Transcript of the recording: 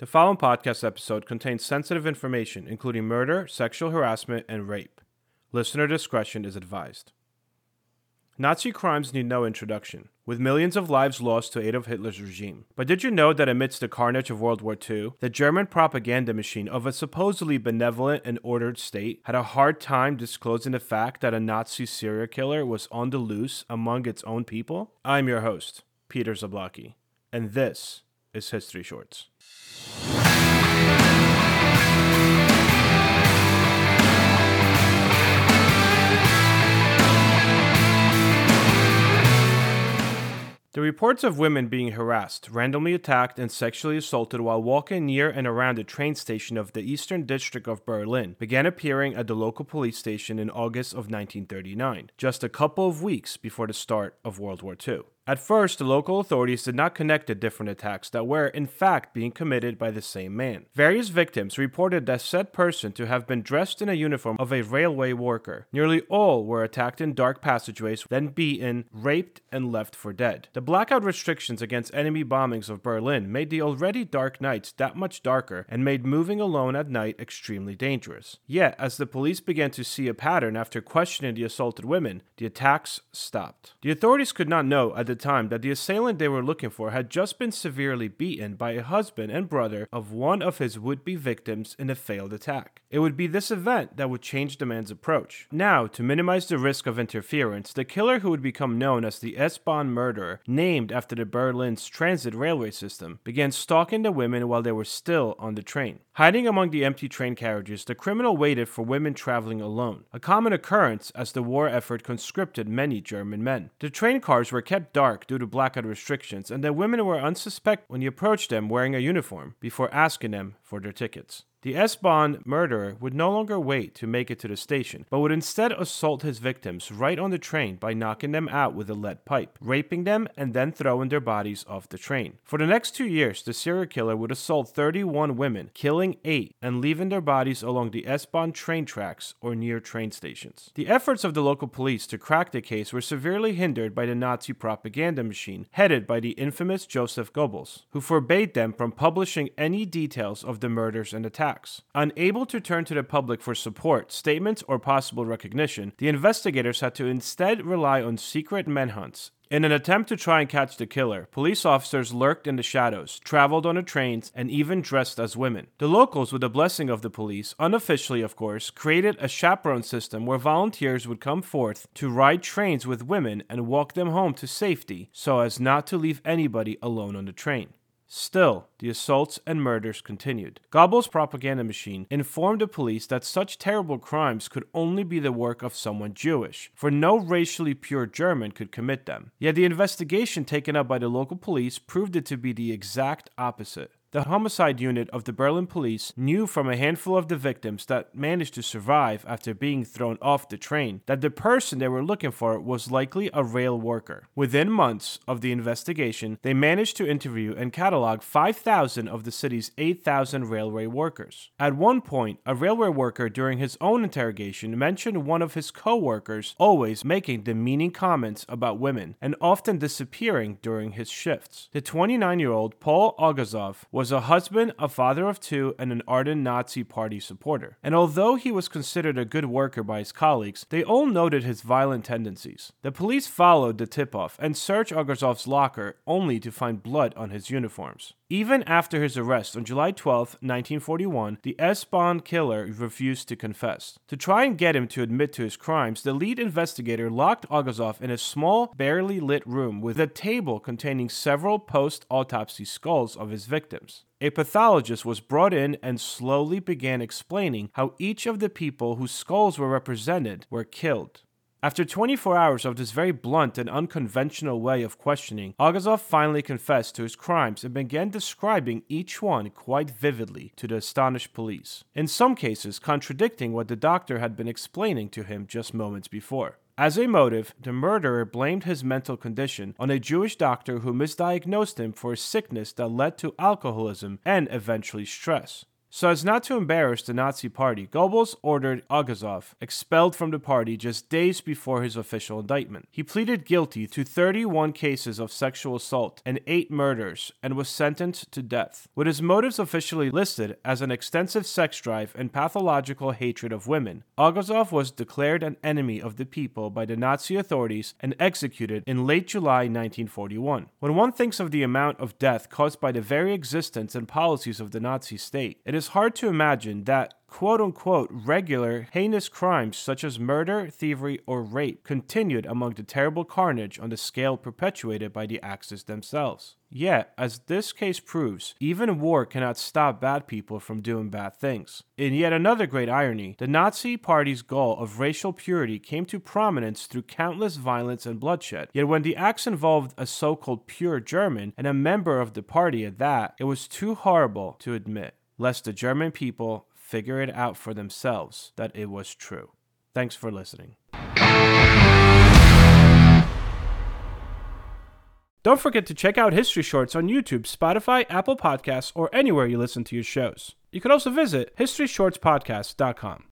The following podcast episode contains sensitive information, including murder, sexual harassment, and rape. Listener discretion is advised. Nazi crimes need no introduction, with millions of lives lost to Adolf Hitler's regime. But did you know that amidst the carnage of World War II, the German propaganda machine of a supposedly benevolent and ordered state had a hard time disclosing the fact that a Nazi serial killer was on the loose among its own people? I'm your host, Peter Zablocki, and this is History Shorts. The reports of women being harassed, randomly attacked, and sexually assaulted while walking near and around the train station of the Eastern District of Berlin began appearing at the local police station in August of 1939, just a couple of weeks before the start of World War II. At first, the local authorities did not connect the different attacks that were, in fact, being committed by the same man. Various victims reported that said person to have been dressed in a uniform of a railway worker. Nearly all were attacked in dark passageways, then beaten, raped, and left for dead. The blackout restrictions against enemy bombings of Berlin made the already dark nights that much darker and made moving alone at night extremely dangerous. Yet, as the police began to see a pattern after questioning the assaulted women, the attacks stopped. The authorities could not know at the time that the assailant they were looking for had just been severely beaten by a husband and brother of one of his would-be victims in a failed attack. It would be this event that would change the man's approach. Now, to minimize the risk of interference, the killer who would become known as the S-Bahn murderer, named after the Berlin's transit railway system, began stalking the women while they were still on the train. Hiding among the empty train carriages, the criminal waited for women traveling alone, a common occurrence as the war effort conscripted many German men. The train cars were kept dark due to blackout restrictions, and the women were unsuspect when you approached them wearing a uniform before asking them for their tickets. The S-Bahn murderer would no longer wait to make it to the station, but would instead assault his victims right on the train by knocking them out with a lead pipe, raping them, and then throwing their bodies off the train. For the next 2 years, the serial killer would assault 31 women, killing 8 and leaving their bodies along the S-Bahn train tracks or near train stations. The efforts of the local police to crack the case were severely hindered by the Nazi propaganda machine, headed by the infamous Joseph Goebbels, who forbade them from publishing any details of the murders and attacks. Unable to turn to the public for support, statements, or possible recognition, the investigators had to instead rely on secret manhunts. In an attempt to try and catch the killer, police officers lurked in the shadows, traveled on the trains, and even dressed as women. The locals, with the blessing of the police, unofficially of course, created a chaperone system where volunteers would come forth to ride trains with women and walk them home to safety so as not to leave anybody alone on the train. Still, the assaults and murders continued. Goebbels' propaganda machine informed the police that such terrible crimes could only be the work of someone Jewish, for no racially pure German could commit them. Yet the investigation taken up by the local police proved it to be the exact opposite. The homicide unit of the Berlin police knew from a handful of the victims that managed to survive after being thrown off the train that the person they were looking for was likely a rail worker. Within months of the investigation, they managed to interview and catalog 5,000 of the city's 8,000 railway workers. At one point, a railway worker during his own interrogation mentioned one of his co-workers always making demeaning comments about women and often disappearing during his shifts. The 29-year-old Paul Ogorzow was a husband, a father of 2, and an ardent Nazi party supporter. And although he was considered a good worker by his colleagues, they all noted his violent tendencies. The police followed the tip-off and searched Ogorzow's locker only to find blood on his uniforms. Even after his arrest on July 12, 1941, the S-Bahn killer refused to confess. To try and get him to admit to his crimes, the lead investigator locked Ogorzow in a small, barely lit room with a table containing several post-autopsy skulls of his victims. A pathologist was brought in and slowly began explaining how each of the people whose skulls were represented were killed. After 24 hours of this very blunt and unconventional way of questioning, Ogorzow finally confessed to his crimes and began describing each one quite vividly to the astonished police, in some cases contradicting what the doctor had been explaining to him just moments before. As a motive, the murderer blamed his mental condition on a Jewish doctor who misdiagnosed him for a sickness that led to alcoholism and eventually stress. So as not to embarrass the Nazi party, Goebbels ordered Ogorzow expelled from the party just days before his official indictment. He pleaded guilty to 31 cases of sexual assault and 8 murders and was sentenced to death. With his motives officially listed as an extensive sex drive and pathological hatred of women, Ogorzow was declared an enemy of the people by the Nazi authorities and executed in late July 1941. When one thinks of the amount of death caused by the very existence and policies of the Nazi state, it is hard to imagine that quote-unquote regular heinous crimes such as murder, thievery, or rape continued among the terrible carnage on the scale perpetuated by the Axis themselves. Yet, as this case proves, even war cannot stop bad people from doing bad things. In yet another great irony, the Nazi Party's goal of racial purity came to prominence through countless violence and bloodshed. Yet when the acts involved a so-called pure German, and a member of the party at that, it was too horrible to admit, lest the German people figure it out for themselves that it was true. Thanks for listening. Don't forget to check out History Shorts on YouTube, Spotify, Apple Podcasts, or anywhere you listen to your shows. You can also visit historyshortspodcast.com.